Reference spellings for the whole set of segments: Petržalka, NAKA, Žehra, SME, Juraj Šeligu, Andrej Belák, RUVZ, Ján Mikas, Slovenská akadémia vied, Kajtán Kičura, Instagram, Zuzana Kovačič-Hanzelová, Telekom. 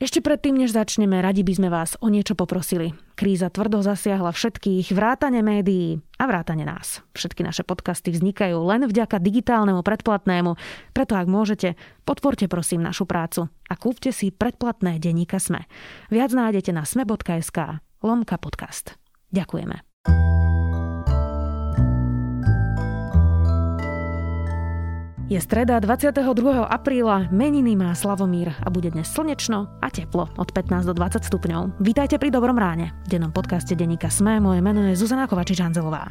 Ešte predtým, než začneme, radi by sme vás o niečo poprosili. Kríza tvrdo zasiahla všetkých, vrátane médií a vrátane nás. Všetky naše podcasty vznikajú len vďaka digitálnemu predplatnému, preto ak môžete, podporte prosím našu prácu a kúpte si predplatné denníka SME. Viac nájdete na sme.sk/podcast. Ďakujeme. Je streda 22. apríla, meniny má Slavomír a bude dnes slnečno a teplo od 15 do 20 stupňov. Vítajte pri Dobrom ráne. V dennom podcaste denníka SME moje meno je Zuzana Kovačič-Hanzelová.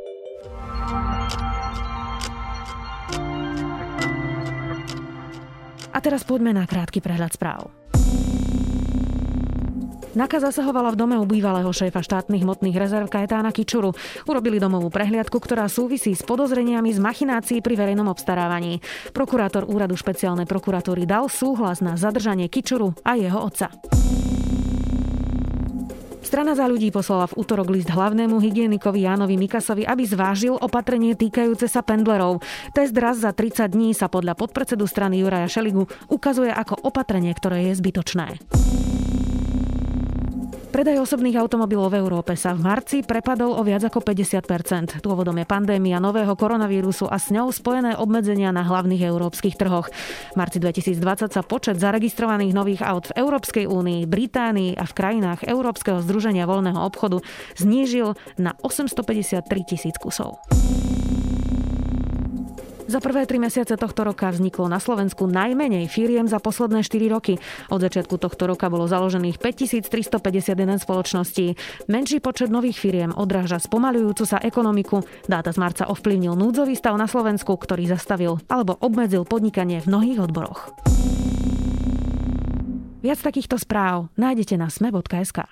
A teraz poďme na krátky prehľad správ. NAKA zasahovala v dome u bývalého šéfa štátnych hmotných rezerv Kajtána Kičuru. Urobili domovú prehliadku, ktorá súvisí s podozreniami z machinácií pri verejnom obstarávaní. Prokurátor úradu špeciálnej prokuratúry dal súhlas na zadržanie Kičuru a jeho otca. Strana Za ľudí poslala v utorok list hlavnému hygienikovi Jánovi Mikasovi, aby zvážil opatrenie týkajúce sa pendlerov. Test raz za 30 dní sa podľa podpredsedu strany Juraja Šeligu ukazuje ako opatrenie, ktoré je zbytočné. Predaj osobných automobilov v Európe sa v marci prepadol o viac ako 50%. Dôvodom je pandémia nového koronavírusu a s ňou spojené obmedzenia na hlavných európskych trhoch. V marci 2020 sa počet zaregistrovaných nových aut v Európskej únii, Británii a v krajinách Európskeho združenia voľného obchodu znížil na 853 000 kusov. Za prvé 3 mesiace tohto roka vzniklo na Slovensku najmenej firiem za posledné 4 roky. Od začiatku tohto roka bolo založených 5351 spoločností. Menší počet nových firiem odráža spomaľujúcu sa ekonomiku. Dáta z marca ovplyvnil núdzový stav na Slovensku, ktorý zastavil alebo obmedzil podnikanie v mnohých odboroch. Viac takýchto správ nájdete na sme.sk.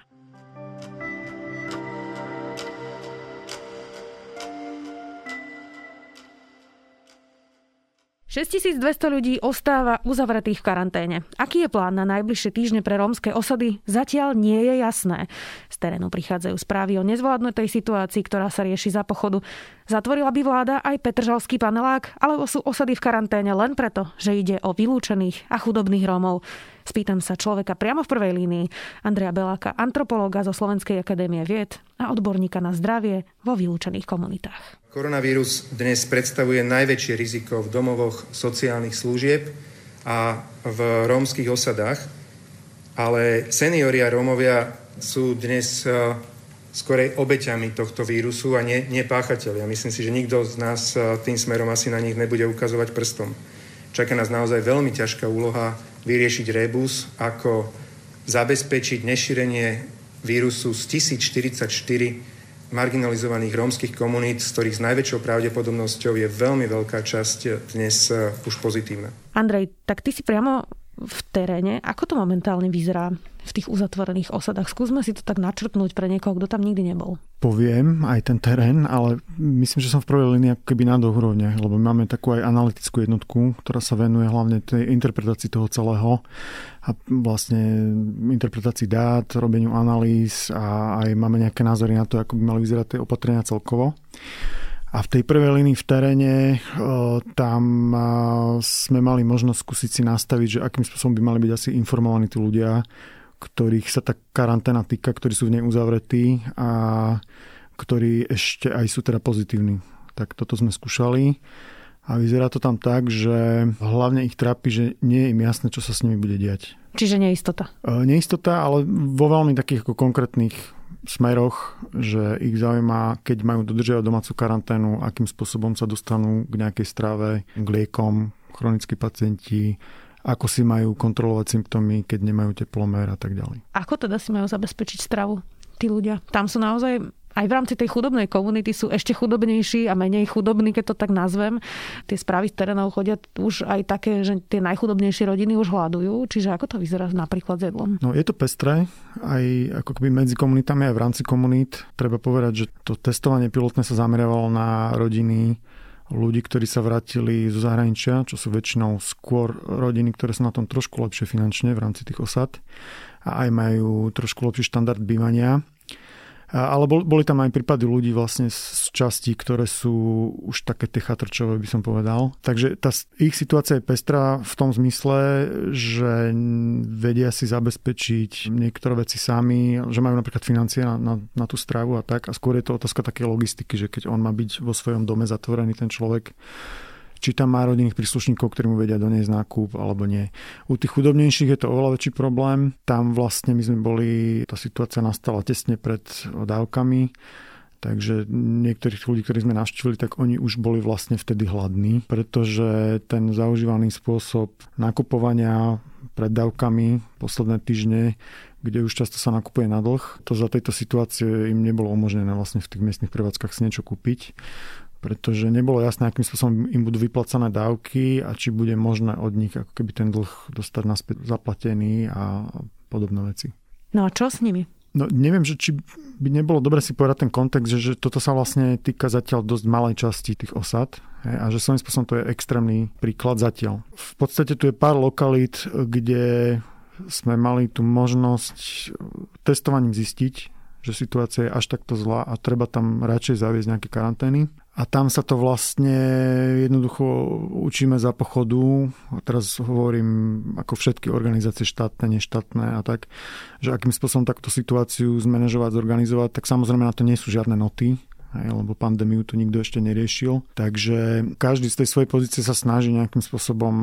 Tisíc 200 ľudí ostáva uzavretých v karanténe. Aký je plán na najbližšie týždne pre rómske osady, zatiaľ nie je jasné. Z terénu prichádzajú správy o nezvládnutej situácii, ktorá sa rieši za pochodu. Zatvorila by vláda aj Petržalský panelák, alebo sú osady v karanténe len preto, že ide o vylúčených a chudobných Rómov? Spýtam sa človeka priamo v prvej línii, Andreja Beláka, antropológa zo Slovenskej akadémie vied a odborníka na zdravie vo vylúčených komunitách. Koronavírus dnes predstavuje najväčšie riziko v domovoch sociálnych služieb a v rómskych osadách, ale seniori a Rómovia sú dnes skorej obeťami tohto vírusu a nie páchatelia. Myslím si, že nikto z nás tým smerom asi na nich nebude ukazovať prstom. Čaká nás naozaj veľmi ťažká úloha vyriešiť rebus, ako zabezpečiť nešírenie vírusu z 1044 marginalizovaných rómskych komunít, z ktorých s najväčšou pravdepodobnosťou je veľmi veľká časť dnes už pozitívna. Andrej, tak ty si priamo v teréne. Ako to momentálne vyzerá v tých uzatvorených osadách? Skúsme si to tak načrtnúť pre niekoho, kto tam nikdy nebol. Poviem aj ten terén, ale myslím, že som v prvej línii ako keby na dohrovne, lebo máme takú aj analytickú jednotku, ktorá sa venuje hlavne tej interpretácii toho celého a vlastne interpretácii dát, robeniu analýz a aj máme nejaké názory na to, ako by mali vyzerať tie opatrenia celkovo. A v tej prvej línii v teréne tam sme mali možnosť skúsiť si nastaviť, že akým spôsobom by mali byť asi informovaní tí ľudia, ktorých sa tá karanténa týka, ktorí sú v nej uzavretí a ktorí ešte aj sú teda pozitívni. Tak toto sme skúšali a vyzerá to tam tak, že hlavne ich trápi, že nie je im jasné, čo sa s nimi bude diať. Čiže neistota. Neistota, ale vo veľmi takých ako konkrétnych smeroch, že ich zaujíma, keď majú dodržiavať domácu karanténu, akým spôsobom sa dostanú k nejakej strave, k liekom, chronickí pacienti, ako si majú kontrolovať symptómy, keď nemajú teplomér a tak ďalej. Ako teda si majú zabezpečiť stravu tí ľudia? Tam sú naozaj aj v rámci tej chudobnej komunity sú ešte chudobnejší a menej chudobní, keď to tak nazvem. Tie správy z terénov chodia už aj také, že tie najchudobnejšie rodiny už hľadujú. Čiže ako to vyzerá napríklad s jedlom? No, je to pestré, aj ako keby medzi komunitami, aj v rámci komunít. Treba povedať, že to testovanie pilotné sa zameriavalo na rodiny ľudí, ktorí sa vrátili zo zahraničia, čo sú väčšinou skôr rodiny, ktoré sú na tom trošku lepšie finančne v rámci tých osad a aj majú trošku lepší štandard bývania. Ale boli tam aj prípady ľudí vlastne z častí, ktoré sú už také tie chatrčové, by som povedal. Takže tá ich situácia je pestrá v tom zmysle, že vedia si zabezpečiť niektoré veci sami, že majú napríklad financie na tú stravu a tak. A skôr je to otázka takej logistiky, že keď on má byť vo svojom dome zatvorený ten človek, či tam má rodinných príslušníkov, ktorí mu vedia doniesť nákup, alebo nie. U tých chudobnejších je to oveľa väčší problém. Tam vlastne my sme boli, tá situácia nastala tesne pred dávkami, takže niektorých ľudí, ktorí sme navštívili, tak oni už boli vlastne vtedy hladní, pretože ten zaužívaný spôsob nakupovania pred dávkami posledné týždne, kde už často sa nakupuje na dlh, to za tejto situácie im nebolo umožnené vlastne v tých miestnych prevádzkach si niečo kúpiť, pretože nebolo jasné, akým spôsobom im budú vyplacané dávky a či bude možné od nich ako keby ten dlh dostať naspäť zaplatený a podobné veci. No a čo s nimi? No neviem, že či by nebolo dobre si povedať ten kontext, že toto sa vlastne týka zatiaľ dosť malej časti tých osad a že svojím spôsobom to je extrémny príklad zatiaľ. V podstate tu je pár lokalít, kde sme mali tú možnosť testovaním zistiť, že situácia je až takto zlá a treba tam radšej zaviesť nejaké karantény. A tam sa to vlastne jednoducho učíme za pochodu. A teraz hovorím ako všetky organizácie štátne, neštátne a tak, že akým spôsobom takúto situáciu zmanéžovať, zorganizovať, tak samozrejme na to nie sú žiadne noty, lebo pandémiu tu nikto ešte neriešil. Takže každý z tej svojej pozície sa snaží nejakým spôsobom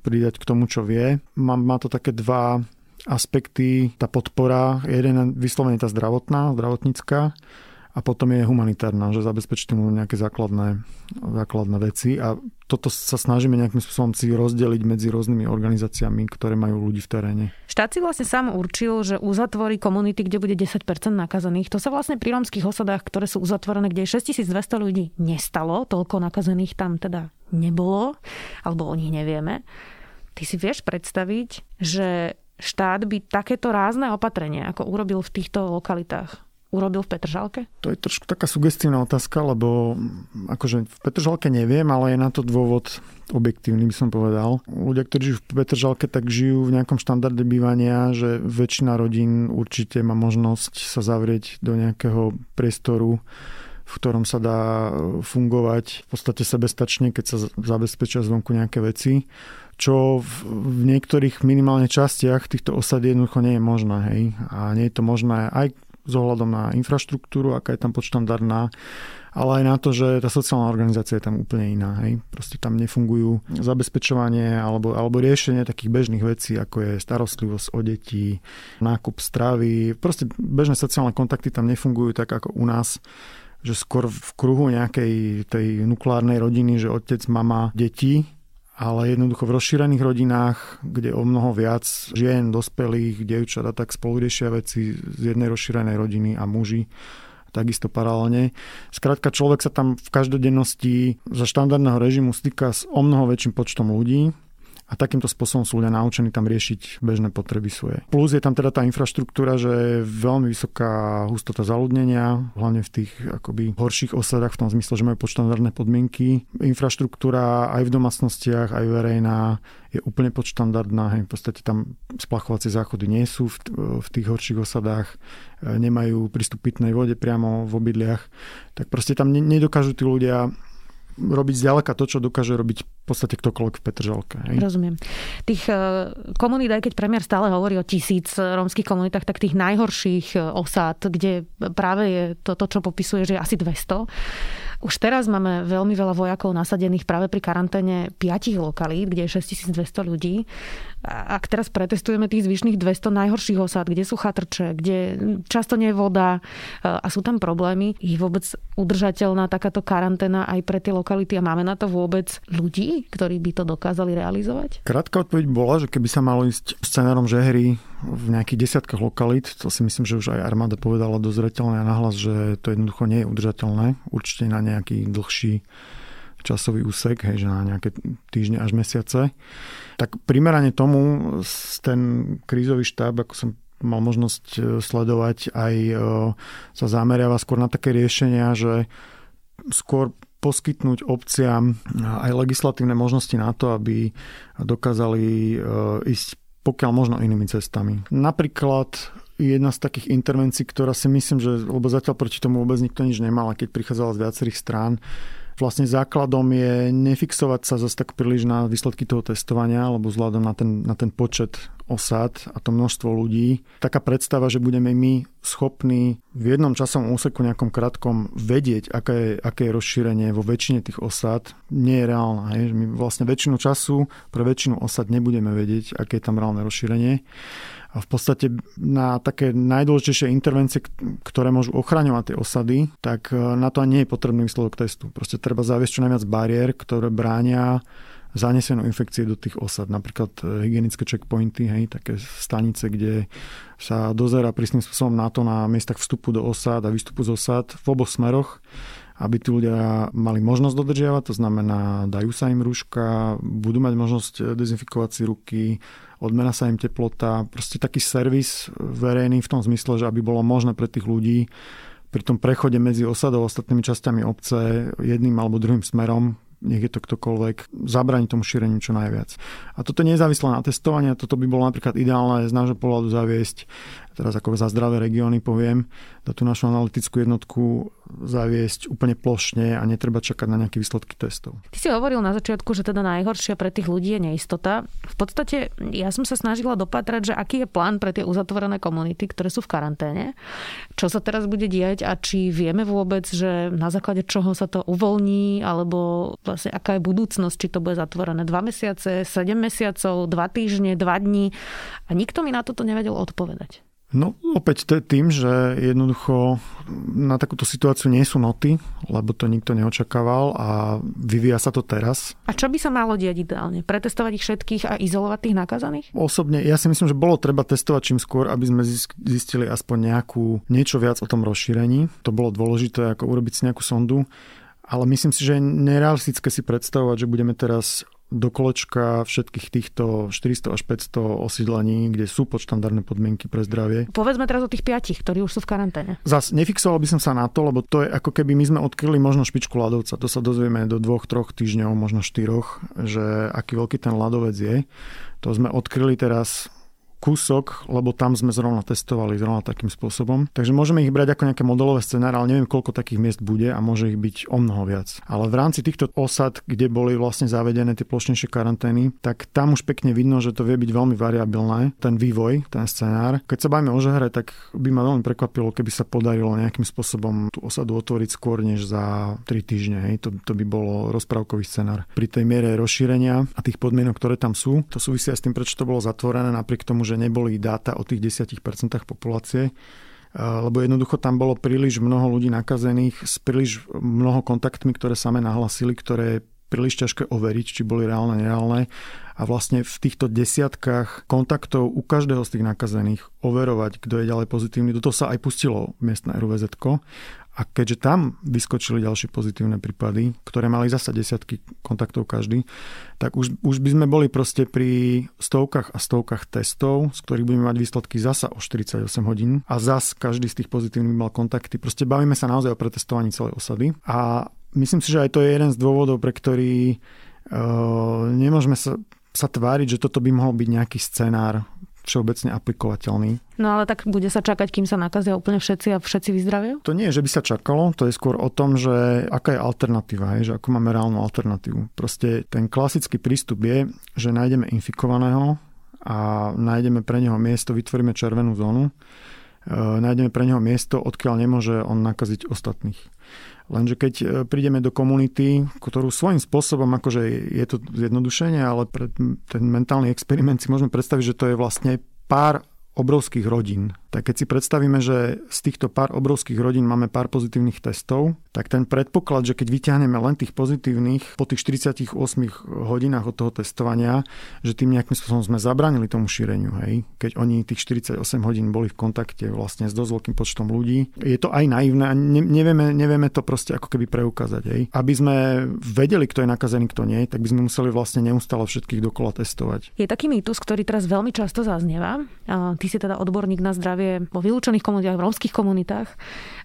pridať k tomu, čo vie. Má to také dva aspekty, tá podpora, jeden vyslovene tá zdravotná, zdravotnícka a potom je humanitárna, že zabezpečiť mu nejaké základné veci a toto sa snažíme nejakým spôsobom si rozdeliť medzi rôznymi organizáciami, ktoré majú ľudí v teréne. Štát si vlastne sám určil, že uzatvorí komunity, kde bude 10% nakazených. To sa vlastne pri rómskych osadách, ktoré sú uzatvorené, kde je 6200 ľudí, nestalo. Toľko nakazených tam teda nebolo, alebo o nich nevieme. Ty si vieš predstaviť, že štát by takéto rázne opatrenie, ako urobil v týchto lokalitách, urobil v Petržalke? To je trošku taká sugestívna otázka, lebo akože v Petržalke neviem, ale je na to dôvod objektívny, by som povedal. Ľudia, ktorí žijú v Petržalke, tak žijú v nejakom štandarde bývania, že väčšina rodín určite má možnosť sa zavrieť do nejakého priestoru, v ktorom sa dá fungovať v podstate sebestačne, keď sa zabezpečia zvonku nejaké veci, čo v niektorých minimálne častiach týchto osad jednoducho nie je možné. Hej? A nie je to možné aj s ohľadom na infraštruktúru, aká je tam podštandardná, ale aj na to, že tá sociálna organizácia je tam úplne iná. Hej? Proste tam nefungujú zabezpečovanie alebo riešenie takých bežných vecí, ako je starostlivosť o deti, nákup stravy. Proste bežné sociálne kontakty tam nefungujú tak ako u nás, že skôr v kruhu nejakej tej nukleárnej rodiny, že otec, mama, deti, ale jednoducho v rozšírených rodinách, kde o mnoho viac žien, dospelých, dievčat a tak spolu riešia veci z jednej rozšírenej rodiny a muži takisto paralelne. Skrátka, človek sa tam v každodennosti za štandardného režimu stýka s o mnoho väčším počtom ľudí, a takýmto spôsobom sú ľudia naučení tam riešiť bežné potreby svoje. Plus je tam teda tá infraštruktúra, že je veľmi vysoká hustota zaľudnenia, hlavne v tých akoby horších osadách v tom zmysle, že majú podštandardné podmienky. Infraštruktúra aj v domácnostiach, aj verejná je úplne podštandardná. V podstate tam splachovacie záchody nie sú v tých horších osadách, nemajú prístup k pitnej vode priamo v obydliach. Tak proste tam nedokážu tí ľudia robiť zďaleka to, čo dokáže robiť v podstate ktokoľvek v Petržalke. Hej? Rozumiem. Tých komunít, aj keď premiér stále hovorí o 1000 rómskych komunitách, tak tých najhorších osád, kde práve je to, čo popisuje, že je asi 200. Už teraz máme veľmi veľa vojakov nasadených práve pri karanténe 5 lokalít, kde je 6200 ľudí. Ak teraz pretestujeme tých zvyšných 200 najhorších osád, kde sú chatrče, kde často nie je voda a sú tam problémy, je vôbec udržateľná takáto karanténa aj pre tie lokality a máme na to vôbec ľudí, ktorí by to dokázali realizovať? Krátka odpoveď bola, že keby sa malo ísť scenárom, že hry v nejakých desiatkách lokalít. To si myslím, že už aj armáda povedala dozreteľne a nahlas, že to jednoducho nie je udržateľné. Určite na nejaký dlhší časový úsek, hej, že na nejaké týždne až mesiace. Tak primerane tomu ten krízový štáb, ako som mal možnosť sledovať, aj sa zameriava skôr na také riešenia, že skôr poskytnúť obciam aj legislatívne možnosti na to, aby dokázali ísť pokiaľ možno inými cestami. Napríklad jedna z takých intervencií, ktorá si myslím, že lebo zatiaľ proti tomu vôbec nikto nič nemal, keď prichádzala z viacerých strán, vlastne základom je nefixovať sa zase tak príliš na výsledky toho testovania, alebo vzhľadom na ten počet osad a to množstvo ľudí. Taká predstava, že budeme my schopní v jednom časovom úseku nejakom krátkom vedieť, aké je rozšírenie vo väčšine tých osad, nie je reálna. Hej? My vlastne väčšinu času pre väčšinu osad nebudeme vedieť, aké je tam reálne rozšírenie. A v podstate na také najdôležitejšie intervencie, ktoré môžu ochraňovať tie osady, tak na to ani nie je potrebný výsledok testu. Proste treba zaviesť čo najviac bariér, ktoré bránia zanesenú infekcie do tých osad. Napríklad hygienické checkpointy, hej, také stanice, kde sa dozerá prísnym spôsobom na to na miestach vstupu do osad a výstupu z osad v oboch smeroch, aby tí ľudia mali možnosť dodržiavať, to znamená, dajú sa im rúška, budú mať možnosť dezinfikovať si ruky, odmera sa im teplota, proste taký servis verejný v tom zmysle, že aby bolo možné pre tých ľudí pri tom prechode medzi osadou a ostatnými časťami obce jedným alebo druhým smerom, nech je to ktokoľvek, zabrániť tomu šíreniu čo najviac. A toto nie je závislé na testovanie, toto by bolo napríklad ideálne z nášho pohľadu zaviesť, teraz ako za zdravé regióny poviem, na tú našu analytickú jednotku zaviesť úplne plošne a netreba čakať na nejaké výsledky testov. Ty si hovoril na začiatku, že teda najhoršia pre tých ľudí je neistota. V podstate ja som sa snažila dopatrať, že aký je plán pre tie uzatvorené komunity, ktoré sú v karanténe, čo sa teraz bude diať a či vieme vôbec, že na základe čoho sa to uvoľní, alebo vlastne aká je budúcnosť, či to bude zatvorené 2 mesiace, 7 mesiacov, 2 týždne, 2 dní. A nikto mi na toto nevedel odpovedať. No opäť tým, že jednoducho na takúto situáciu nie sú noty, lebo to nikto neočakával a vyvíja sa to teraz. A čo by sa malo diať ideálne? Pretestovať ich všetkých a izolovať tých nakazaných? Osobne ja si myslím, že bolo treba testovať čím skôr, aby sme zistili aspoň niečo viac o tom rozšírení. To bolo dôležité, ako urobiť si nejakú sondu. Ale myslím si, že je nerealistické si predstavovať, že budeme teraz do kolečka všetkých týchto 400 až 500 osídlení, kde sú podštandardné podmienky pre zdravie. Povedzme teraz o tých 5, ktorí už sú v karanténe. Zas nefixoval by som sa na to, lebo to je ako keby my sme odkryli možno špičku ľadovca. To sa dozvieme do 2-3 týždňov, možno 4, že aký veľký ten ľadovec je. To sme odkryli teraz kúsok, lebo tam sme zrovna testovali takým spôsobom. Takže môžeme ich brať ako nejaké modelové scenáre, ale neviem, koľko takých miest bude a môže ich byť o mnoho viac. Ale v rámci týchto osad, kde boli vlastne zavedené tie plošnejšie karantény, tak tam už pekne vidno, že to vie byť veľmi variabilné, ten vývoj, ten scenár. Keď sa bavíme o Žehre, tak by ma veľmi prekvapilo, keby sa podarilo nejakým spôsobom tú osadu otvoriť skôr než za 3 týždne. To by bolo rozprávkový scenár. Pri tej miere rozšírenia a tých podmienok, ktoré tam sú, to súvisia s tým, prečo to bolo zatvorené napriek tomu, že neboli dáta o tých 10% populácie, lebo jednoducho tam bolo príliš mnoho ľudí nakazených s príliš mnoho kontaktmi, ktoré same nahlasili, ktoré je príliš ťažké overiť, či boli reálne, nereálne. A vlastne v týchto desiatkách kontaktov u každého z tých nakazených overovať, kto je ďalej pozitívny. Do toho sa aj pustilo miestne RUVZ-ko. A keďže tam vyskočili ďalšie pozitívne prípady, ktoré mali zasa desiatky kontaktov každý, tak už by sme boli proste pri stovkách a stovkách testov, z ktorých budeme mať výsledky zasa o 48 hodín a zas každý z tých pozitívnych mal kontakty. Proste bavíme sa naozaj o pretestovaní celej osady a myslím si, že aj to je jeden z dôvodov, pre ktorý nemôžeme sa tváriť, že toto by mohol byť nejaký scenár všeobecne aplikovateľný. No ale tak bude sa čakať, kým sa nakazia úplne všetci a všetci vyzdravia? To nie je, že by sa čakalo, to je skôr o tom, že aká je alternatíva, že ako máme reálnu alternatívu. Proste ten klasický prístup je, že nájdeme infikovaného a nájdeme pre neho miesto, vytvoríme červenú zónu, nájdeme pre neho miesto, odkiaľ nemôže on nakaziť ostatných. Lenže keď prídeme do komunity, ktorú svojím spôsobom, akože je to zjednodušenie, ale pre ten mentálny experiment si môžeme predstaviť, že to je vlastne pár obrovských rodín. Tak keď si predstavíme, že z týchto pár obrovských rodín máme pár pozitívnych testov, tak ten predpoklad, že keď vyťahneme len tých pozitívnych po tých 48 hodinách od toho testovania, že tým nejakým spôsobom sme zabránili tomu šíreniu, hej? Keď oni tých 48 hodín boli v kontakte vlastne s dosť veľkým počtom ľudí. Je to aj naivné a nevieme to proste ako keby preukázať. Hej? Aby sme vedeli, kto je nakazený, kto nie, tak by sme museli vlastne neustále všetkých dokola testovať. Je taký mýtus, ktorý teraz veľmi často zaznieva. Ty si teda odborník na zdravie vo vylúčených komunitách, v rómskych komunitách.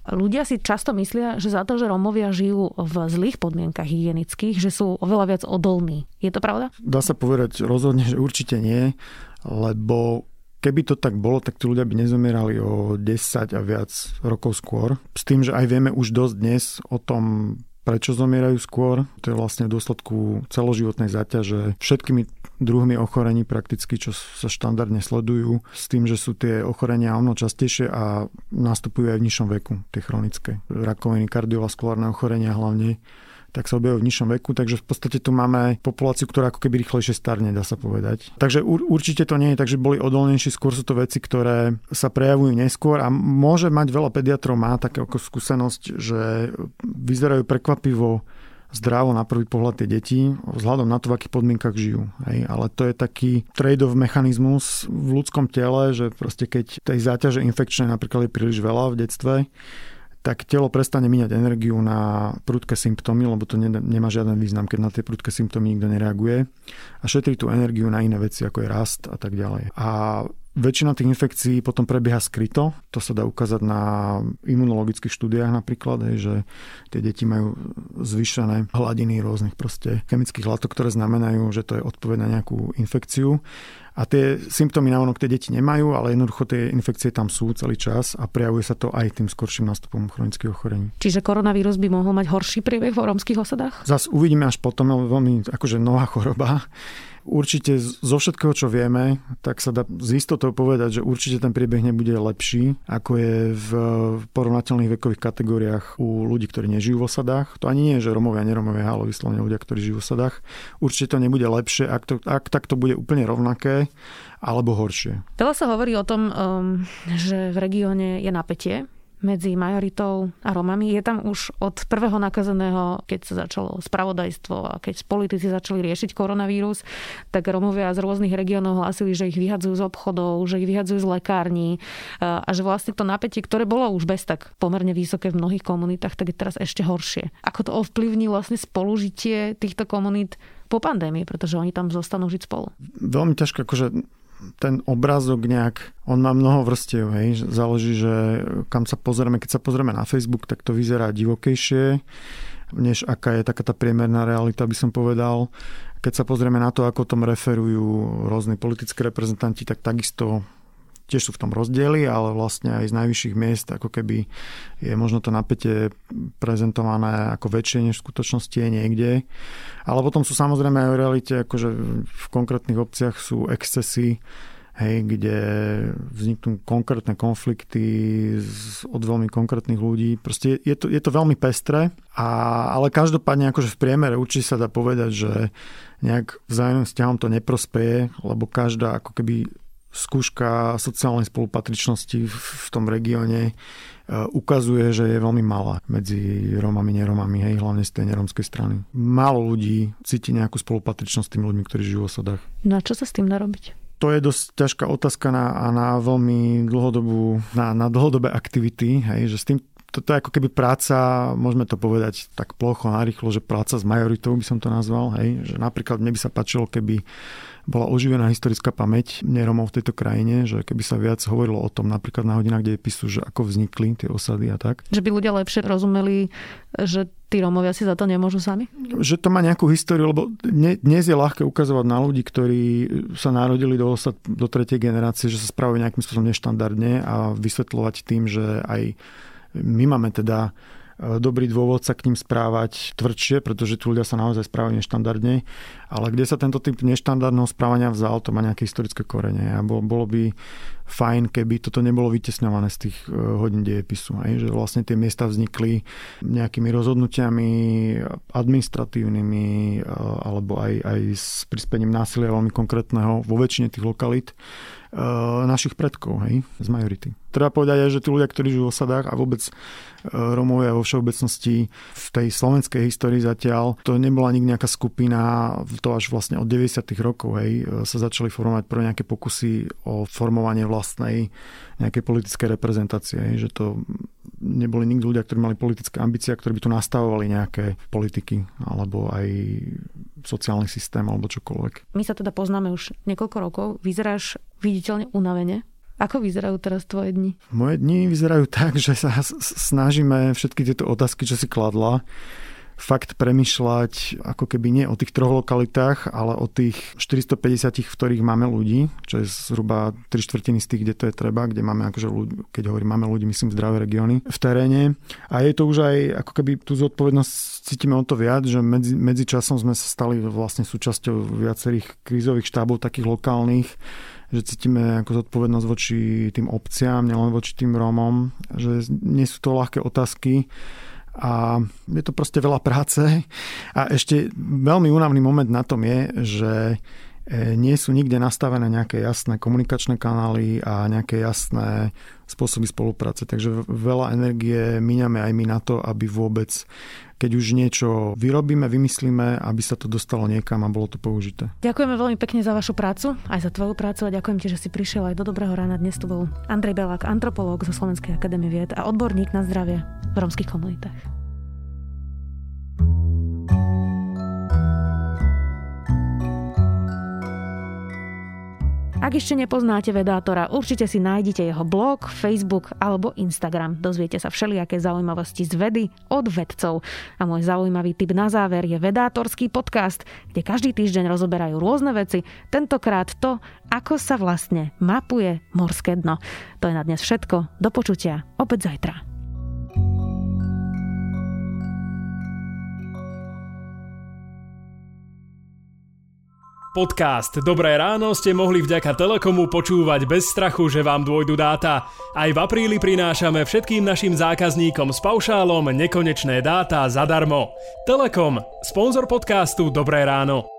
Ľudia si často myslia, že za to, že Rómovia žijú v zlých podmienkach hygienických, že sú oveľa viac odolní. Je to pravda? Dá sa povedať rozhodne, že určite nie, lebo keby to tak bolo, tak tí ľudia by nezomierali o 10 a viac rokov skôr. S tým, že aj vieme už dosť dnes o tom, prečo zomierajú skôr. To je vlastne v dôsledku celoživotnej záťaže všetkými druhmi ochorení prakticky, čo sa štandardne sledujú, s tým, že sú tie ochorenia o mnoho častejšie a nastupujú aj v nižšom veku, tie chronické. Rakoviny, kardiovaskulárne ochorenia hlavne, tak sa objavujú v nižšom veku, takže v podstate tu máme populáciu, ktorá ako keby rýchlejšie starne, dá sa povedať. Takže určite to nie je tak, že boli odolnejší, skôr sú to veci, ktoré sa prejavujú neskôr a môže mať veľa pediatrov, má takú skúsenosť, že vyzerajú prekvapivo zdravo na prvý pohľad tie deti, vzhľadom na to, v akých podmienkach žijú. Hej. Ale to je taký trade-off mechanizmus v ľudskom tele, že proste keď tej záťaže infekčnej napríklad je príliš veľa v detstve, tak telo prestane míňať energiu na prudké symptómy, lebo to nemá žiaden význam, keď na tie prudké symptómy nikto nereaguje. A šetrí tú energiu na iné veci, ako je rast a tak ďalej. A väčšina tých infekcií potom prebieha skryto. To sa dá ukázať na imunologických štúdiách napríklad, že tie deti majú zvýšené hladiny rôznych proste chemických látok, ktoré znamenajú, že to je odpoveď na nejakú infekciu. A tie symptómy navonok tie deti nemajú, ale jednoducho tie infekcie tam sú celý čas a prejavuje sa to aj tým skorším nástupom chronických ochorení. Čiže koronavírus by mohol mať horší priebeh v rómskych osadách? Zas uvidíme až potom, veľmi akože nová choroba. Určite zo všetkého, čo vieme, tak sa dá s istotou povedať, že určite ten priebeh nebude lepší, ako je v porovnateľných vekových kategóriách u ľudí, ktorí nežijú v osadách. To ani nie je, že Rómovia a nerómovia, ale vyslovene ľudia, ktorí žijú v osadách. Určite to nebude lepšie, ak tak to bude úplne rovnaké alebo horšie. Veľa sa hovorí o tom, že v regióne je napätie medzi majoritou a Romami. Je tam už od prvého nakazeného, keď sa začalo spravodajstvo a keď politici začali riešiť koronavírus, tak Romovia z rôznych regiónov hlásili, že ich vyhadzujú z obchodov, že ich vyhadzujú z lekární a že vlastne to napätie, ktoré bolo už bez tak pomerne vysoké v mnohých komunitách, tak je teraz ešte horšie. Ako to ovplyvní vlastne spolužitie týchto komunít po pandémii, pretože oni tam zostanú žiť spolu? Veľmi ťažko, akože ten obrázok nejak, on má mnoho vrstiev, hej, záleží, že kam sa pozrieme. Keď sa pozrieme na Facebook, tak to vyzerá divokejšie, než aká je taká tá priemerná realita, by som povedal. Keď sa pozrieme na to, ako o tom referujú rôzni politickí reprezentanti, tak takisto tiež sú v tom rozdieli, ale vlastne aj z najvyšších miest, ako keby je možno to napätie prezentované ako väčšie, než v skutočnosti je niekde. Ale potom sú samozrejme aj v realite, akože v konkrétnych obciach sú excesy, hej, kde vzniknú konkrétne konflikty od veľmi konkrétnych ľudí. Proste je to veľmi pestré, ale každopádne akože v priemere určite sa dá povedať, že nejak vzájomným vzťahom to neprospeje, lebo každá ako keby skúška sociálnej spolupatričnosti v tom regióne ukazuje, že je veľmi malá medzi Rómami a neromami, hej, hlavne z tej neromskej strany. Málo ľudí cíti nejakú spolupatričnosť s tými ľuďmi, ktorí žijú v osadách. No a čo sa s tým dá robiť? To je dosť ťažká otázka na dlhodobé aktivity, hej, že s tým toto je ako keby práca, môžeme to povedať tak plocho, narýchlo, že práca s majoritou by som to nazval, hej, že napríklad mne by sa páčilo, keby bola oživená historická pamäť neromov v tejto krajine, že keby sa viac hovorilo o tom napríklad na hodinách dejepisu, že ako vznikli tie osady a tak. Že by ľudia lepšie rozumeli, že tí Rómovia si za to nemôžu sami? Že to má nejakú históriu, lebo dnes je ľahké ukazovať na ľudí, ktorí sa narodili do osad do tretej generácie, že sa správajú nejakým spôsobom neštandardne a vysvetľovať tým, že aj my máme teda dobrý dôvod sa k ním správať tvrdšie, pretože tu ľudia sa naozaj správajú neštandardne. Ale kde sa tento typ neštandardného správania vzal, to má nejaké historické korene. A bolo by fajn, keby toto nebolo vytesňované z tých hodín dejepisu. Že vlastne tie miesta vznikli nejakými rozhodnutiami administratívnymi alebo aj s prispením násilia veľmi konkrétneho vo väčšine tých lokalít, našich predkov, hej, z majority. Treba povedať aj, že tí ľudia, ktorí žijú v osadách a vôbec Rómovia vo všeobecnosti v tej slovenskej histórii zatiaľ, to nebola nikdy nejaká skupina, to až vlastne od 90. rokov, hej, sa začali formovať prvé nejaké pokusy o formovanie vlastnej nejakej politickej reprezentácie, hej, že to neboli nikdy ľudia, ktorí mali politické ambície, ktorí by tu nastavovali nejaké politiky alebo aj sociálny systém alebo čokoľvek. My sa teda poznáme už niekoľko rokov. Vyzeráš viditeľne unavene. Ako vyzerajú teraz tvoje dni? Moje dni vyzerajú tak, že sa snažíme všetky tieto otázky, čo si kladla, fakt premýšľať ako keby nie o tých 3 lokalitách, ale o tých 450, v ktorých máme ľudí, čo je zhruba 3/4 z tých, kde to je treba, kde máme akože ľudí, keď hovorím máme ľudí, myslím zdravé regióny v teréne. A je to už aj ako keby tú zodpovednosť cítime o to viac, že medzi časom sme sa stali vlastne súčasťou viacerých krízových štábov, takých lokálnych, že cítime ako zodpovednosť voči tým obciám, nielen voči tým Rómom, že nie sú to ľahké otázky. A je to proste veľa práce. A ešte veľmi únavný moment na tom je, že nie sú nikde nastavené nejaké jasné komunikačné kanály a nejaké jasné spôsoby spolupráce. Takže veľa energie míňame aj my na to, aby vôbec, keď už niečo vyrobíme, vymyslíme, aby sa to dostalo niekam a bolo to použité. Ďakujeme veľmi pekne za vašu prácu, aj za tvoju prácu a ďakujem ti, že si prišiel aj do Dobrého rána. Dnes tu bol Andrej Belák, antropológ zo Slovenskej akadémie vied a odborník na zdravie v rómskych komunitách. Ak ešte nepoznáte vedátora, určite si nájdete jeho blog, Facebook alebo Instagram. Dozviete sa všelijaké zaujímavosti z vedy od vedcov. A môj zaujímavý tip na záver je vedátorský podcast, kde každý týždeň rozoberajú rôzne veci, tentokrát to, ako sa vlastne mapuje morské dno. To je na dnes všetko. Do počutia opäť zajtra. Podcast Dobré ráno ste mohli vďaka Telekomu počúvať bez strachu, že vám dôjdu dáta. Aj v apríli prinášame všetkým našim zákazníkom s paušálom nekonečné dáta zadarmo. Telekom, sponzor podcastu Dobré ráno.